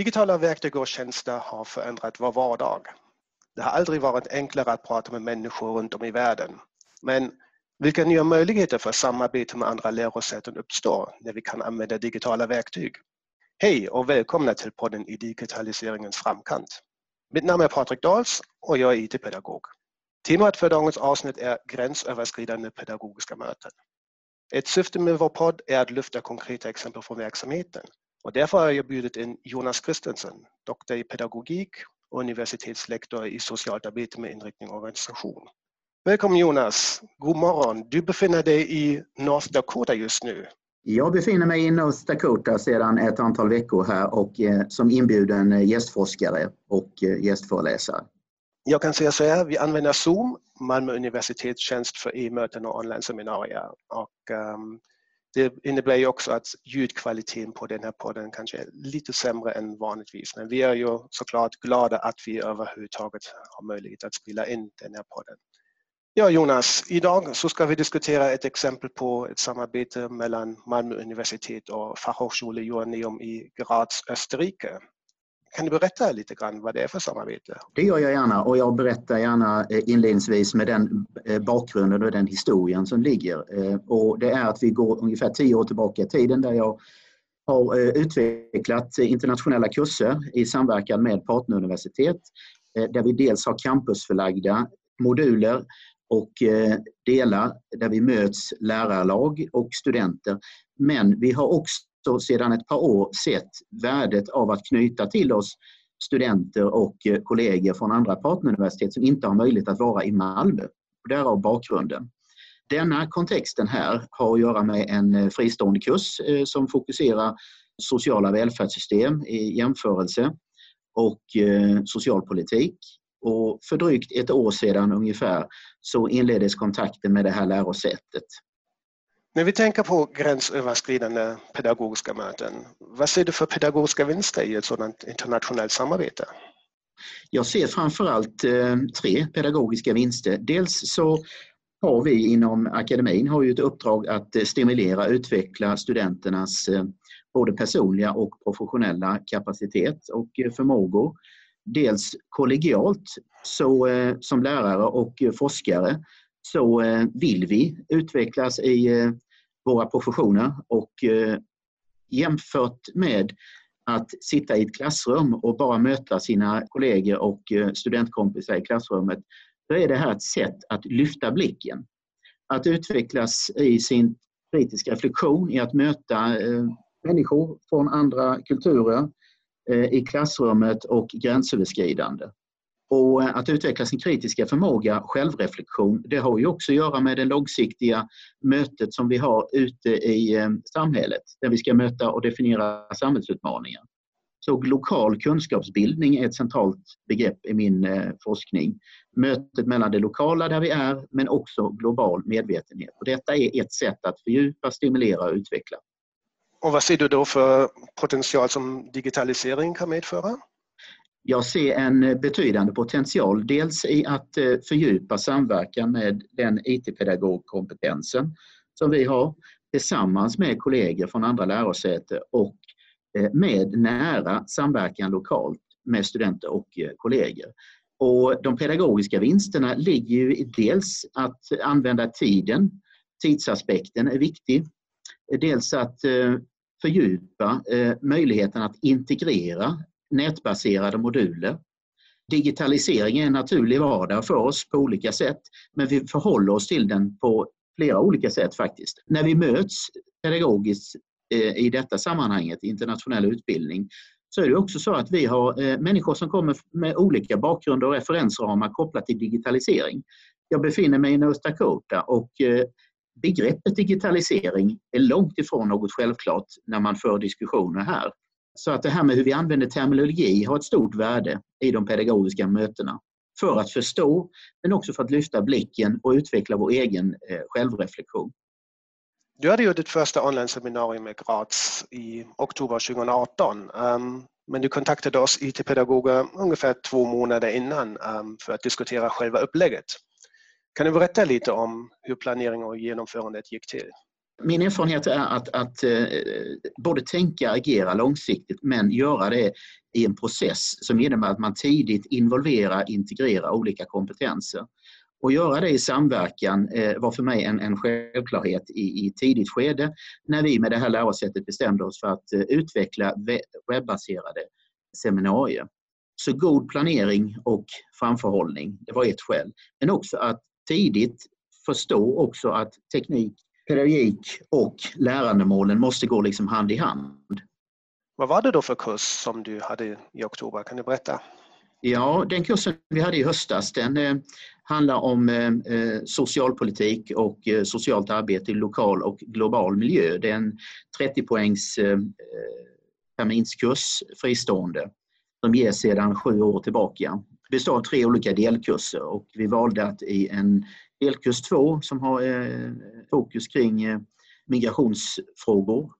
Digitala verktyg och tjänster har förändrat vår vardag. Det har aldrig varit enklare att prata med människor runt om i världen. Men vilka nya möjligheter för samarbete med andra lärosäten uppstår när vi kan använda digitala verktyg? Hej och välkomna till podden i digitaliseringens framkant. Mitt namn är Patrik Dahls och jag är IT-pedagog. Temat för dagens avsnitt är gränsöverskridande pedagogiska möten. Ett syfte med vår podd är att lyfta konkreta exempel från verksamheten. Och därför har jag bjudit in Jonas Kristensen, doktor i pedagogik och universitetslektor i socialt arbete med inriktning och organisation. Välkommen Jonas, god morgon. Du befinner dig i North Dakota just nu. Jag befinner mig i North Dakota sedan ett antal veckor här och som inbjuden gästforskare och gästföreläsare. Jag kan säga så här, vi använder Zoom, Malmö universitets tjänst för e-möten och online-seminarier. Och, det innebär ju också att ljudkvaliteten på den här podden kanske är lite sämre än vanligtvis. Men vi är ju såklart glada att vi överhuvudtaget har möjlighet att spela in den här podden. Ja Jonas, idag så ska vi diskutera ett exempel på ett samarbete mellan Malmö universitet och Fachhochschule Joanneum i Graz, Österrike. Kan du berätta lite grann vad det är för samarbete? Det gör jag gärna och jag berättar gärna inledningsvis med den bakgrunden och den historien som ligger. Och det är att vi går ungefär 10 år tillbaka i tiden där jag har utvecklat internationella kurser i samverkan med partneruniversitet. Där vi dels har campusförlagda moduler och delar där vi möts lärarlag och studenter. Men vi har också sedan ett par år sett värdet av att knyta till oss studenter och kollegor från andra partneruniversitet som inte har möjlighet att vara i Malmö. Därav bakgrunden. Denna kontexten här har att göra med en fristående kurs som fokuserar sociala välfärdssystem i jämförelse och socialpolitik. Och för drygt ett år sedan ungefär så inleddes kontakten med det här lärosätet. När vi tänker på gränsöverskridande pedagogiska möten, vad ser du för pedagogiska vinster i ett sådant internationellt samarbete? Jag ser framförallt 3 pedagogiska vinster. Dels så har vi inom akademin har ju ett uppdrag att stimulera och utveckla studenternas både personliga och professionella kapacitet och förmågor. Dels kollegialt så, som lärare och forskare. Så vill vi utvecklas i våra professioner och jämfört med att sitta i ett klassrum och bara möta sina kollegor och studentkompisar i klassrummet, då är det här ett sätt att lyfta blicken. Att utvecklas i sin kritiska reflektion, i att möta människor från andra kulturer i klassrummet och gränsöverskridande. Och att utveckla sin kritiska förmåga, självreflektion, det har ju också att göra med det långsiktiga mötet som vi har ute i samhället. Där vi ska möta och definiera samhällsutmaningar. Så lokal kunskapsbildning är ett centralt begrepp i min forskning. Mötet mellan det lokala där vi är, men också global medvetenhet. Och detta är ett sätt att fördjupa, stimulera och utveckla. Och vad ser du då för potential som digitalisering kan medföra? Jag ser en betydande potential dels i att fördjupa samverkan med den IT-pedagogkompetensen som vi har tillsammans med kollegor från andra lärosäten och med nära samverkan lokalt med studenter och kollegor. Och de pedagogiska vinsterna ligger ju i dels att använda tiden, tidsaspekten är viktig, dels att fördjupa möjligheten att integrera nätbaserade moduler. Digitalisering är en naturlig vardag för oss på olika sätt, men vi förhåller oss till den på flera olika sätt faktiskt. När vi möts pedagogiskt i detta sammanhanget, internationell utbildning, så är det också så att vi har människor som kommer med olika bakgrunder och referensramar kopplat till digitalisering. Jag befinner mig i North Dakota och begreppet digitalisering är långt ifrån något självklart när man för diskussioner här. Så att det här med hur vi använder terminologi har ett stort värde i de pedagogiska mötena. För att förstå, men också för att lyfta blicken och utveckla vår egen självreflektion. Du hade ju ditt första online-seminarium med Graz i oktober 2018. Men du kontaktade oss IT-pedagoger ungefär 2 månader innan för att diskutera själva upplägget. Kan du berätta lite om hur planeringen och genomförandet gick till? Min erfarenhet är att både tänka och agera långsiktigt, men göra det i en process som innebär att man tidigt involverar och integrerar olika kompetenser. Och göra det i samverkan var för mig en självklarhet i tidigt skede när vi med det här lärosättet bestämde oss för att utveckla webbaserade seminarier. Så god planering och framförhållning, det var ett skäl. Men också att tidigt förstå också att teknik, pedagogik och lärandemålen måste gå liksom hand i hand. Vad var det då för kurs som du hade i oktober? Kan du berätta? Ja, den kursen vi hade i höstas, den handlar om socialpolitik och socialt arbete i lokal och global miljö. Det är en 30-poängs terminskurs fristående som ges sedan 7 år tillbaka. Det består av 3 olika delkurser och vi valde att i en delkurs 2 som har fokus kring migrationsfrågor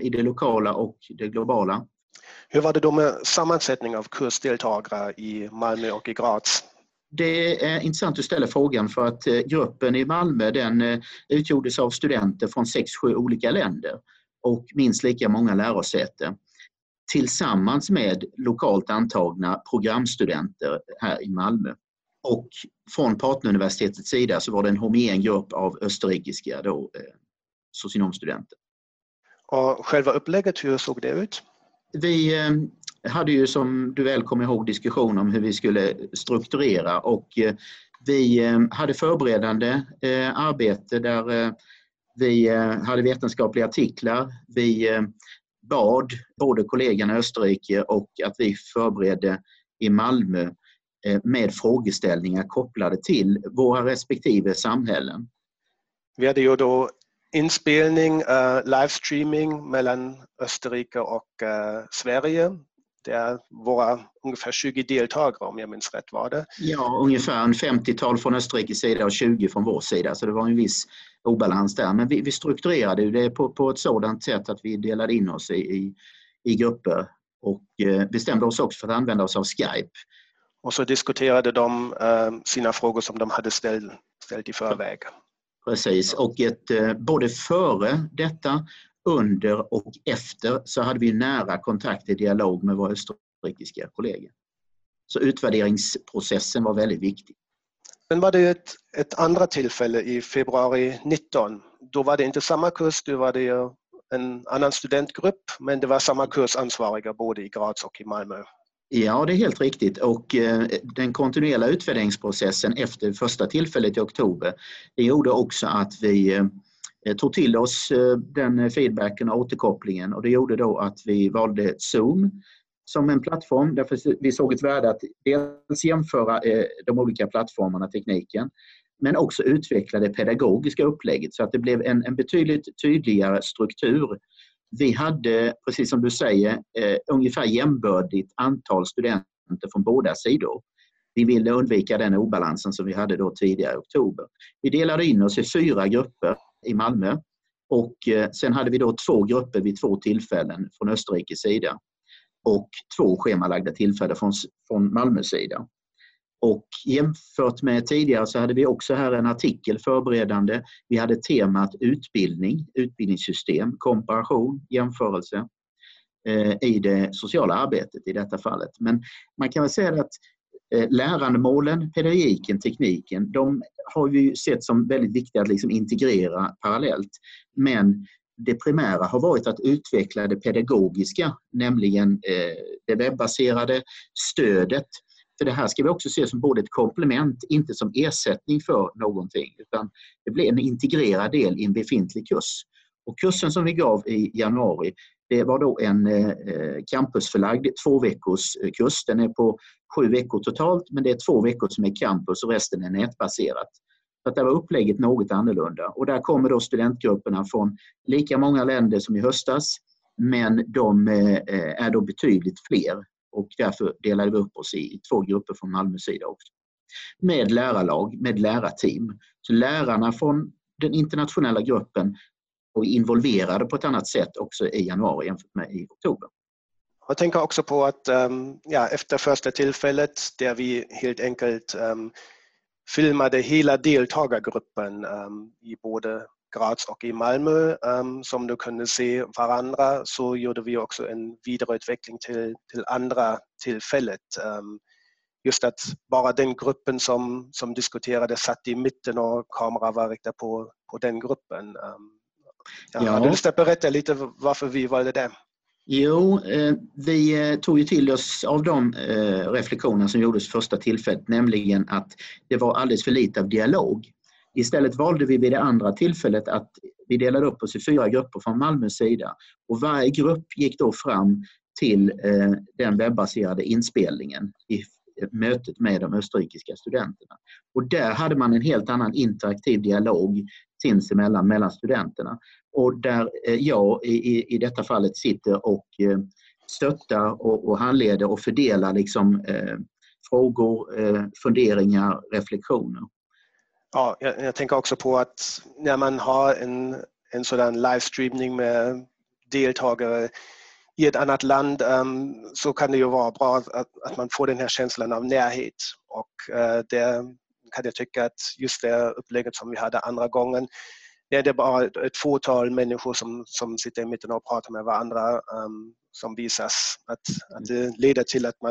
i det lokala och det globala. Hur var det då med sammansättning av kursdeltagare i Malmö och i Graz? Det är intressant att ställa frågan för att gruppen i Malmö den utgjordes av studenter från 6-7 olika länder och minst lika många lärosäten. Tillsammans med lokalt antagna programstudenter här i Malmö. Och från partneruniversitetets sida så var det en homogen grupp av österrikiska socionomstudenter. Och själva upplägget, hur såg det ut? Vi hade ju, som du väl kommer ihåg, diskussion om hur vi skulle strukturera och vi hade förberedande arbete där vi hade vetenskapliga artiklar, vi bad både kollegorna i Österrike och att vi förberedde i Malmö med frågeställningar kopplade till våra respektive samhällen. Vi hade ju då inspelning, livestreaming mellan Österrike och Sverige. Där våra ungefär 20 deltagare, om jag minns rätt var det. Ja, ungefär en 50-tal från Österrikes sida och 20 från vår sida. Så det var en viss obalans där. Men vi strukturerade det på ett sådant sätt att vi delade in oss i grupper. Och bestämde oss också för att använda oss av Skype. Och så diskuterade de sina frågor som de hade ställt i förväg. Precis, och både före detta, under och efter så hade vi nära kontakt i dialog med våra österrikiska kollegor. Så utvärderingsprocessen var väldigt viktig. Sen var det ett andra tillfälle i februari 19. Då var det inte samma kurs, då var det en annan studentgrupp, men det var samma kursansvariga både i Graz och i Malmö. Ja, det är helt riktigt och den kontinuerliga utvärderingsprocessen efter första tillfället i oktober, det gjorde också att vi tog till oss den feedbacken och återkopplingen och det gjorde då att vi valde Zoom som en plattform därför vi såg ett värde att dels jämföra de olika plattformarna, tekniken, men också utveckla det pedagogiska upplägget så att det blev en betydligt tydligare struktur. Vi hade, precis som du säger, ungefär jämbördigt antal studenter från båda sidor. Vi ville undvika den obalansen som vi hade då tidigare i oktober. Vi delade in oss i 4 grupper i Malmö och sen hade vi då 2 grupper vid 2 tillfällen från Österrikes sida och 2 schemalagda tillfällen från Malmös sida. Och jämfört med tidigare så hade vi också här en artikel förberedande. Vi hade temat utbildning, utbildningssystem, komparation, jämförelse i det sociala arbetet i detta fallet. Men man kan väl säga att lärandemålen, pedagogiken, tekniken, de har vi ju sett som väldigt viktiga att liksom integrera parallellt. Men det primära har varit att utveckla det pedagogiska, nämligen det webbaserade stödet. För det här ska vi också se som både ett komplement, inte som ersättning för någonting, utan det blir en integrerad del i en befintlig kurs. Och kursen som vi gav i januari, det var då en campusförlagd 2 veckors kurs. Den är på 7 veckor totalt, men det är 2 veckor som är campus och resten är nätbaserat. Så att där var upplägget något annorlunda. Och där kommer då studentgrupperna från lika många länder som i höstas, men de är då betydligt fler. Och därför delade vi upp oss i 2 grupper från Malmös sida också. Med lärarlag, med lärarteam. Så lärarna från den internationella gruppen var involverade på ett annat sätt också i januari jämfört med i oktober. Jag tänker också på att efter första tillfället där vi helt enkelt filmade hela deltagargruppen i både Graz och i Malmö. Som du kunde se varandra så gjorde vi också en vidareutveckling till andra tillfället. Just att bara den gruppen som diskuterade satt i mitten och kameran var riktad på den gruppen. Ja. Har du lust att berätta lite varför vi valde det? Jo, vi tog ju till oss av de reflektioner som gjordes första tillfället, nämligen att det var alldeles för lite av dialog. Istället valde vi vid det andra tillfället att vi delade upp oss i 4 grupper från Malmös sida. Och varje grupp gick då fram till den webbaserade inspelningen i mötet med de österrikiska studenterna. Och där hade man en helt annan interaktiv dialog sinsemellan mellan studenterna. Och där jag i detta fallet sitter och stöttar och handleder och fördelar liksom frågor, funderingar, reflektioner. Ja, jag tänker också på att när man har en sådan livestreaming med deltagare i ett annat land, så kan det ju vara bra att man får den här känslan av närhet. Och det kan jag tycka att just det upplägget som vi hade andra gången, när det är bara ett fåtal människor som sitter i mitten och pratar med varandra, som visas att det leder till att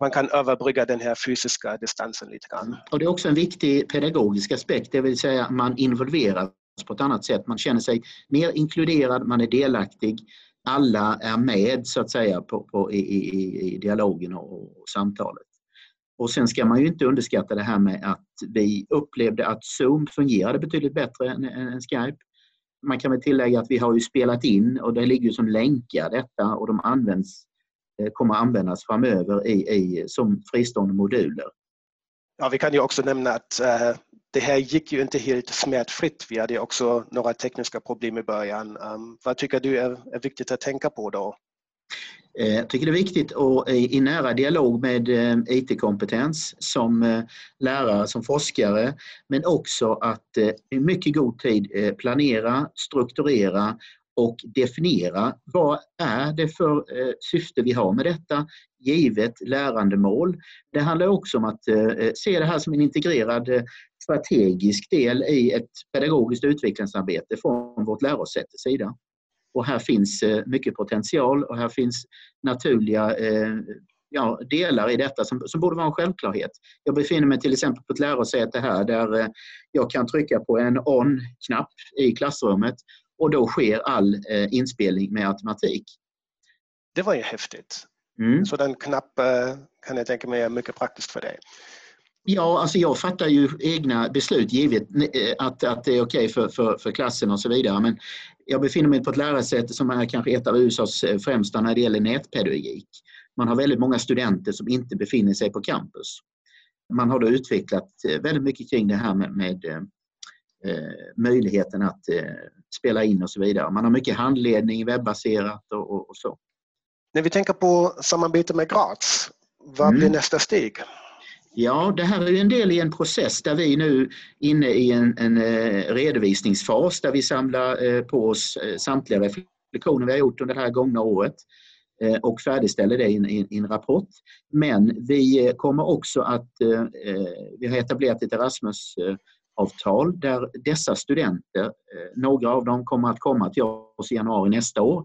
man kan överbrygga den här fysiska distansen lite grann. Och det är också en viktig pedagogisk aspekt, det vill säga att man involveras på ett annat sätt. Man känner sig mer inkluderad, man är delaktig. Alla är med så att säga i dialogen och samtalet. Och sen ska man ju inte underskatta det här med att vi upplevde att Zoom fungerade betydligt bättre än Skype. Man kan väl tillägga att vi har ju spelat in och det ligger ju som länkar detta och de kommer att användas framöver som fristående moduler. Ja, vi kan ju också nämna att det här gick ju inte helt smärtfritt. Vi hade också några tekniska problem i början. Vad tycker du är viktigt att tänka på då? Jag tycker det är viktigt att i nära dialog med IT-kompetens som lärare, som forskare, men också att i mycket god tid planera, strukturera och definiera vad är det för syfte vi har med detta givet lärandemål. Det handlar också om att se det här som en integrerad strategisk del i ett pedagogiskt utvecklingsarbete från vårt lärosättes sida. Och här finns mycket potential och här finns naturliga delar i detta som borde vara en självklarhet. Jag befinner mig till exempel på ett lärosäte här där jag kan trycka på en on-knapp i klassrummet och då sker all inspelning med automatik. Det var ju häftigt. Så den knapp kan jag tänka mig är mycket praktiskt för dig. Ja, alltså jag fattar ju egna beslut givet att det är okej för klassen och så vidare. Men jag befinner mig på ett lärosäte som är kanske ett av USAs främsta när det gäller nätpedagogik. Man har väldigt många studenter som inte befinner sig på campus. Man har då utvecklat väldigt mycket kring det här med möjligheten att spela in och så vidare. Man har mycket handledning, webbaserat och så. När vi tänker på samarbete med Graz, vad blir nästa steg? Ja, det här är en del i en process där vi nu inne i en redovisningsfas där vi samlar på oss samtliga reflektioner vi har gjort under det här gångna året och färdigställer det i en rapport. Men vi kommer också att vi har etablerat ett Erasmus-avtal där dessa studenter, några av dem kommer att komma till oss i januari nästa år.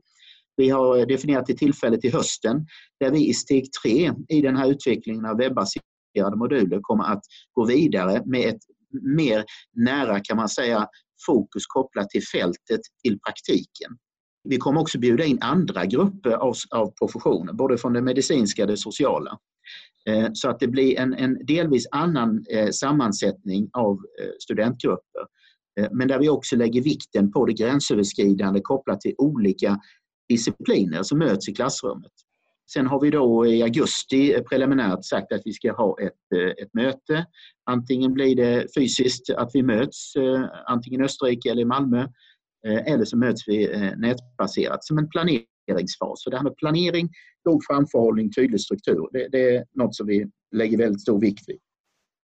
Vi har definierat ett tillfälle till hösten där vi i steg 3 i den här utvecklingen av webbaserade moduler kommer att gå vidare med ett mer nära, kan man säga, fokus kopplat till fältet, till praktiken. Vi kommer också bjuda in andra grupper av professioner, både från det medicinska och det sociala. Så att det blir en delvis annan sammansättning av studentgrupper. Men där vi också lägger vikten på det gränsöverskridande kopplat till olika discipliner som möts i klassrummet. Sen har vi då i augusti preliminärt sagt att vi ska ha ett möte. Antingen blir det fysiskt att vi möts, antingen i Österrike eller i Malmö. Eller så möts vi nätbaserat som en planeringsfas. Så det här med planering, god framförhållning, tydlig struktur. Det är något som vi lägger väldigt stor vikt vid.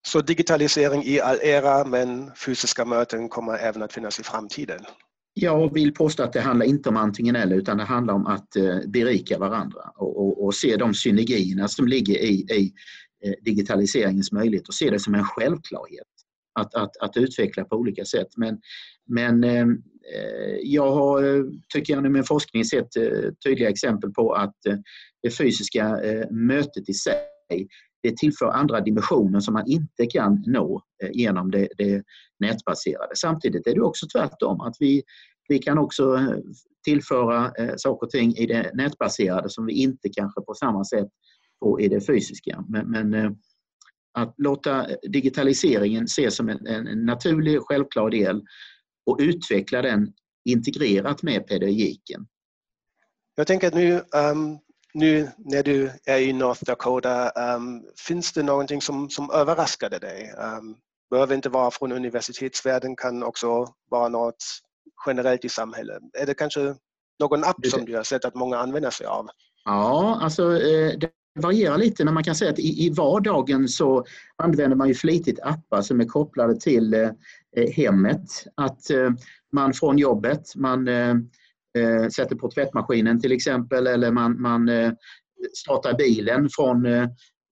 Så digitalisering i all ära, men fysiska möten kommer även att finnas i framtiden? Jag vill påstå att det handlar inte om antingen eller, utan det handlar om att berika varandra och se de synergierna som ligger i digitaliseringens möjlighet och se det som en självklarhet att utveckla på olika sätt. Men Men jag har, tycker jag, i min forskning sett tydliga exempel på att det fysiska mötet i sig, det tillför andra dimensioner som man inte kan nå genom det nätbaserade. Samtidigt är det också tvärtom, att vi kan också tillföra saker och ting i det nätbaserade som vi inte kanske på samma sätt får i det fysiska. Men att låta digitaliseringen ses som en naturlig och självklar del och utveckla den integrerat med pedagogiken. Jag tänker att nu när du är i North Dakota, finns det någonting som överraskade dig? Behöver inte vara från universitetsvärlden, kan också vara något generellt i samhället. Är det kanske någon app som du har sett att många använder sig av? Ja, alltså det varierar lite, men man kan säga att i vardagen så använder man ju flitigt appar som är kopplade till hemmet. Att man från jobbet, man sätter på tvättmaskinen till exempel, eller man startar bilen från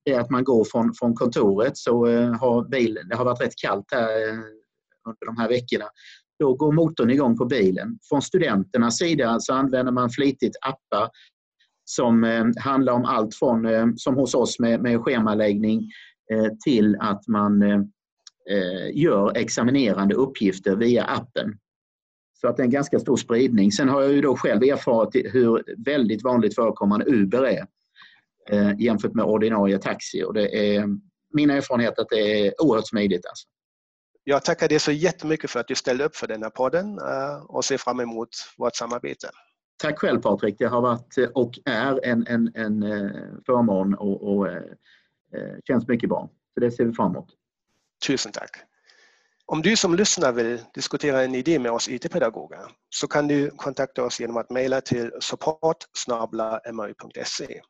det att man går från kontoret, så har bilen, det har varit rätt kallt här under de här veckorna, då går motorn igång på bilen. Från studenternas sida så använder man flitigt appar som handlar om allt från, som hos oss med schemaläggning, till att man gör examinerande uppgifter via appen. Så att det är en ganska stor spridning. Sen har jag ju då själv erfarit hur väldigt vanligt förekommande Uber är jämfört med ordinarie taxi. Och det är min erfarenhet att det är oerhört smidigt. Alltså. Jag tackar dig så jättemycket för att du ställde upp för den här podden och ser fram emot vårt samarbete. Tack själv, Patrik. Det har varit och är en förmån och känns mycket bra. Så det ser vi fram emot. Tusen tack. Om du som lyssnar vill diskutera en idé med oss IT-pedagoger så kan du kontakta oss genom att mejla till support@mau.se.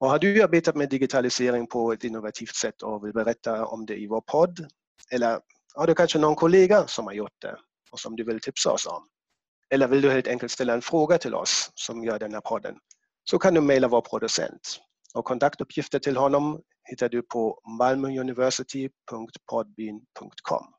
Och har du arbetat med digitalisering på ett innovativt sätt och vill berätta om det i vår podd, eller har du kanske någon kollega som har gjort det och som du vill tipsa oss om, eller vill du helt enkelt ställa en fråga till oss som gör den här podden, så kan du mejla vår producent. Och kontaktuppgifter till honom hittar du på malmouniversity.podbean.com.